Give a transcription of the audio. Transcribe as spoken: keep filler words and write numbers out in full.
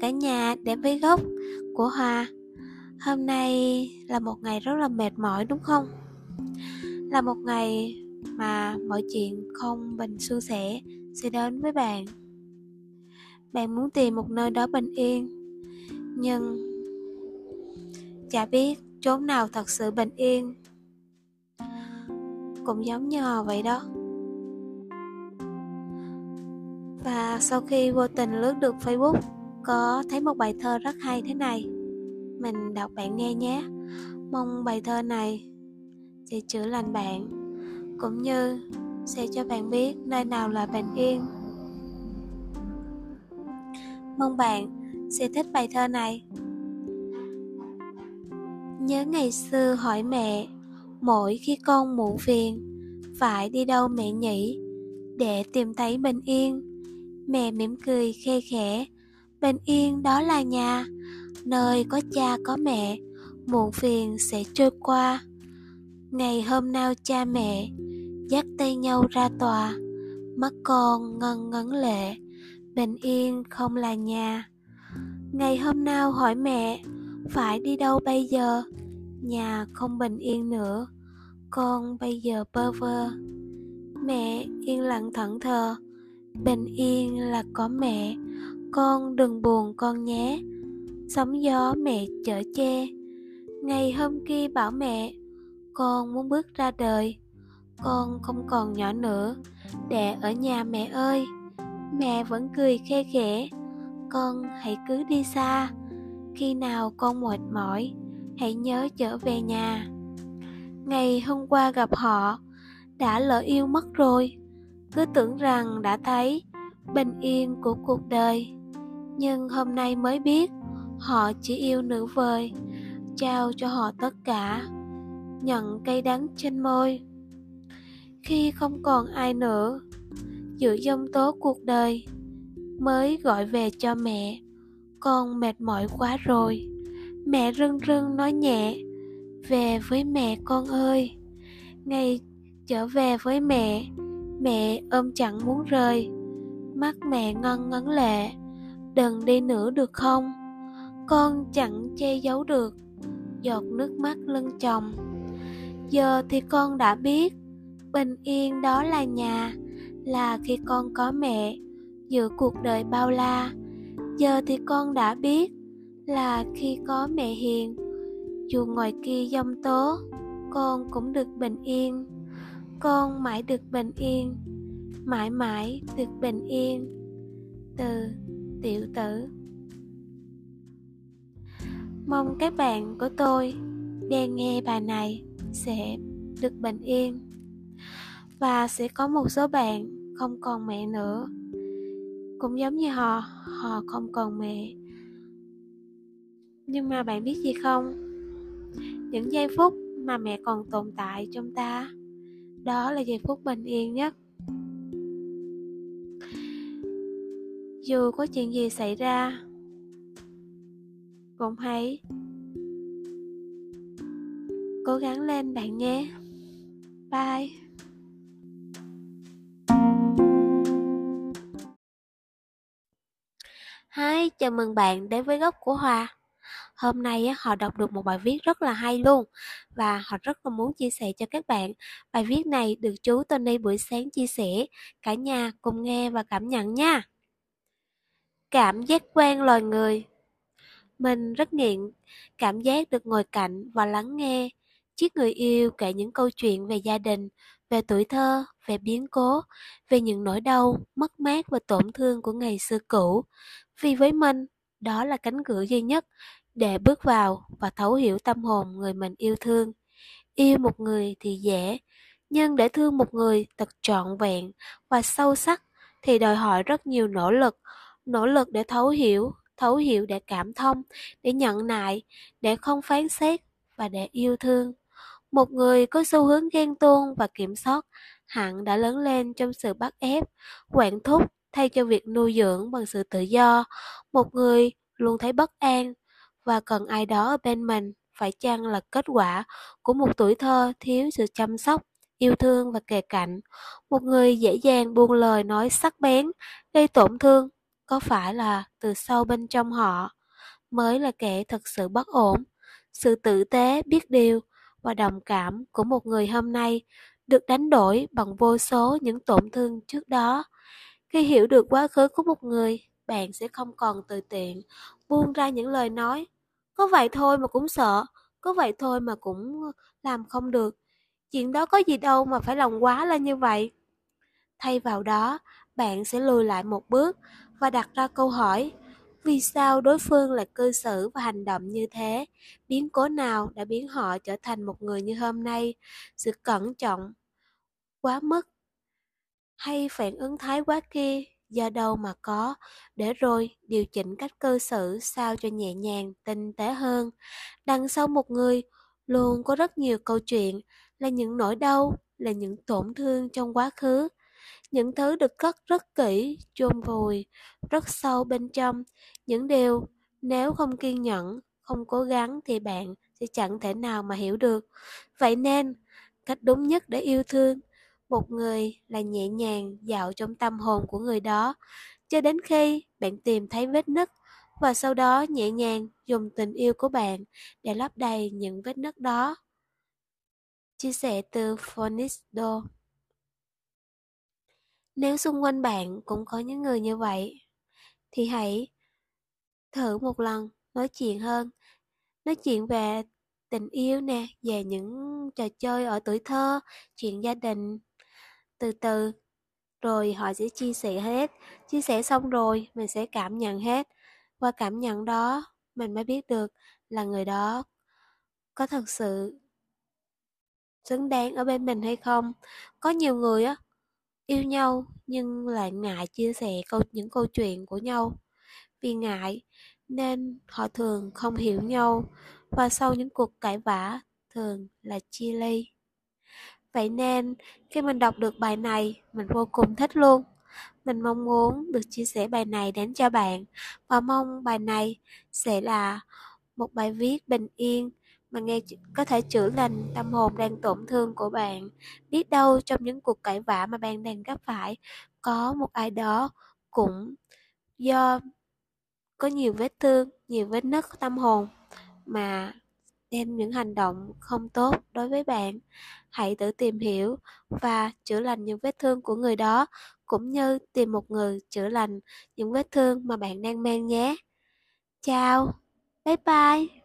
cả nhà đến với góc của Hòa. Hôm nay là một ngày rất là mệt mỏi đúng không? Là một ngày mà mọi chuyện không bình suôn sẻ sẽ đến với bạn. Bạn muốn tìm một nơi đó bình yên, nhưng chả biết chốn nào thật sự bình yên. Cũng giống như Hòa vậy đó. Và sau khi vô tình lướt được Facebook, có thấy một bài thơ rất hay thế này. Mình đọc bạn nghe nhé. Mong bài thơ này sẽ chữa lành bạn, cũng như sẽ cho bạn biết nơi nào là bình yên. Mong bạn sẽ thích bài thơ này. Nhớ ngày xưa hỏi mẹ, mỗi khi con muộn phiền, phải đi đâu mẹ nhỉ, để tìm thấy bình yên. Mẹ mỉm cười khe khẽ, bình yên đó là nhà, nơi có cha có mẹ, muộn phiền sẽ trôi qua. Ngày hôm nào cha mẹ dắt tay nhau ra tòa, mắt con ngân ngấn lệ, bình yên không là nhà. Ngày hôm nào hỏi mẹ, phải đi đâu bây giờ, nhà không bình yên nữa, con bây giờ bơ vơ. Mẹ yên lặng thẫn thờ, bình yên là có mẹ, con đừng buồn con nhé, sóng gió mẹ chở che. Ngày hôm kia bảo mẹ, con muốn bước ra đời, con không còn nhỏ nữa, để ở nhà mẹ ơi. Mẹ vẫn cười khe khẽ, con hãy cứ đi xa, khi nào con mệt mỏi, hãy nhớ trở về nhà. Ngày hôm qua gặp họ, đã lỡ yêu mất rồi, cứ tưởng rằng đã thấy bình yên của cuộc đời, nhưng hôm nay mới biết họ chỉ yêu nửa vời. Trao cho họ tất cả, nhận cay đắng trên môi. Khi không còn ai nữa, giữa giông tố cuộc đời, mới gọi về cho mẹ, con mệt mỏi quá rồi. Mẹ rưng rưng nói nhẹ, về với mẹ con ơi. Ngày trở về với mẹ, mẹ ôm chẳng muốn rời, mắt mẹ ngân ngấn lệ, đừng đi nữa được không. Con chẳng che giấu được giọt nước mắt lưng chồng. Giờ thì con đã biết, bình yên đó là nhà, là khi con có mẹ giữa cuộc đời bao la. Giờ thì con đã biết, là khi có mẹ hiền, dù ngoài kia giông tố, con cũng được bình yên. Con mãi được bình yên, mãi mãi được bình yên. Từ Tiểu Tử. Mong các bạn của tôi đang nghe bài này sẽ được bình yên, và sẽ có một số bạn không còn mẹ nữa, cũng giống như họ, họ không còn mẹ. Nhưng mà bạn biết gì không? Những giây phút mà mẹ còn tồn tại trong ta, đó là giây phút bình yên nhất. Dù có chuyện gì xảy ra, cũng hãy cố gắng lên bạn nhé. Bye. Hi, chào mừng bạn đến với góc của Hòa. Hôm nay họ đọc được một bài viết rất là hay luôn, và họ rất là muốn chia sẻ cho các bạn. Bài viết này được chú Tony buổi sáng chia sẻ. Cả nhà cùng nghe và cảm nhận nha. Cảm giác quen loài người. Mình rất nghiện cảm giác được ngồi cạnh và lắng nghe chiếc người yêu kể những câu chuyện về gia đình, về tuổi thơ, về biến cố, về những nỗi đau, mất mát và tổn thương của ngày xưa cũ. Vì với mình, đó là cánh cửa duy nhất để bước vào và thấu hiểu tâm hồn người mình yêu thương. Yêu một người thì dễ, nhưng để thương một người thật trọn vẹn và sâu sắc thì đòi hỏi rất nhiều nỗ lực. Nỗ lực để thấu hiểu, thấu hiểu để cảm thông, để nhận nại, để không phán xét và để yêu thương. Một người có xu hướng ghen tuông và kiểm soát hẳn đã lớn lên trong sự bắt ép, quản thúc thay cho việc nuôi dưỡng bằng sự tự do. Một người luôn thấy bất an và cần ai đó ở bên mình, phải chăng là kết quả của một tuổi thơ thiếu sự chăm sóc, yêu thương và kề cạnh. Một người dễ dàng buông lời nói sắc bén, gây tổn thương có phải là từ sâu bên trong họ mới là kẻ thật sự bất ổn? Sự tử tế, biết điều và đồng cảm của một người hôm nay được đánh đổi bằng vô số những tổn thương trước đó. Khi hiểu được quá khứ của một người, bạn sẽ không còn tùy tiện buông ra những lời nói có vậy thôi mà cũng sợ, có vậy thôi mà cũng làm không được, chuyện đó có gì đâu mà phải lòng quá lên như vậy. Thay vào đó, bạn sẽ lùi lại một bước và đặt ra câu hỏi: vì sao đối phương lại cư xử và hành động như thế? Biến cố nào đã biến họ trở thành một người như hôm nay? Sự cẩn trọng quá mức hay phản ứng thái quá kia do đâu mà có, để rồi điều chỉnh cách cư xử sao cho nhẹ nhàng, tinh tế hơn. Đằng sau một người luôn có rất nhiều câu chuyện, là những nỗi đau, là những tổn thương trong quá khứ, những thứ được cất rất kỹ, chôn vùi rất sâu bên trong, những điều nếu không kiên nhẫn, không cố gắng thì bạn sẽ chẳng thể nào mà hiểu được. Vậy nên, cách đúng nhất để yêu thương một người là nhẹ nhàng dạo trong tâm hồn của người đó, cho đến khi bạn tìm thấy vết nứt, và sau đó nhẹ nhàng dùng tình yêu của bạn để lấp đầy những vết nứt đó. Chia sẻ từ Fonisto. Nếu xung quanh bạn cũng có những người như vậy, thì hãy thử một lần nói chuyện hơn. Nói chuyện về tình yêu nè, về những trò chơi ở tuổi thơ, chuyện gia đình. Từ từ, rồi họ sẽ chia sẻ hết. Chia sẻ xong rồi, mình sẽ cảm nhận hết. Qua cảm nhận đó, mình mới biết được là người đó có thật sự xứng đáng ở bên mình hay không. Có nhiều người á, yêu nhau nhưng lại ngại chia sẻ câu, những câu chuyện của nhau. Vì ngại nên họ thường không hiểu nhau, và sau những cuộc cãi vã thường là chia ly. Vậy nên khi mình đọc được bài này, mình vô cùng thích luôn. Mình mong muốn được chia sẻ bài này đến cho bạn, và mong bài này sẽ là một bài viết bình yên mà nghe có thể chữa lành tâm hồn đang tổn thương của bạn. Biết đâu trong những cuộc cãi vã mà bạn đang gặp phải, có một ai đó cũng do có nhiều vết thương, nhiều vết nứt tâm hồn mà đem những hành động không tốt đối với bạn. Hãy tự tìm hiểu và chữa lành những vết thương của người đó, cũng như tìm một người chữa lành những vết thương mà bạn đang mang nhé. Chào, bye bye.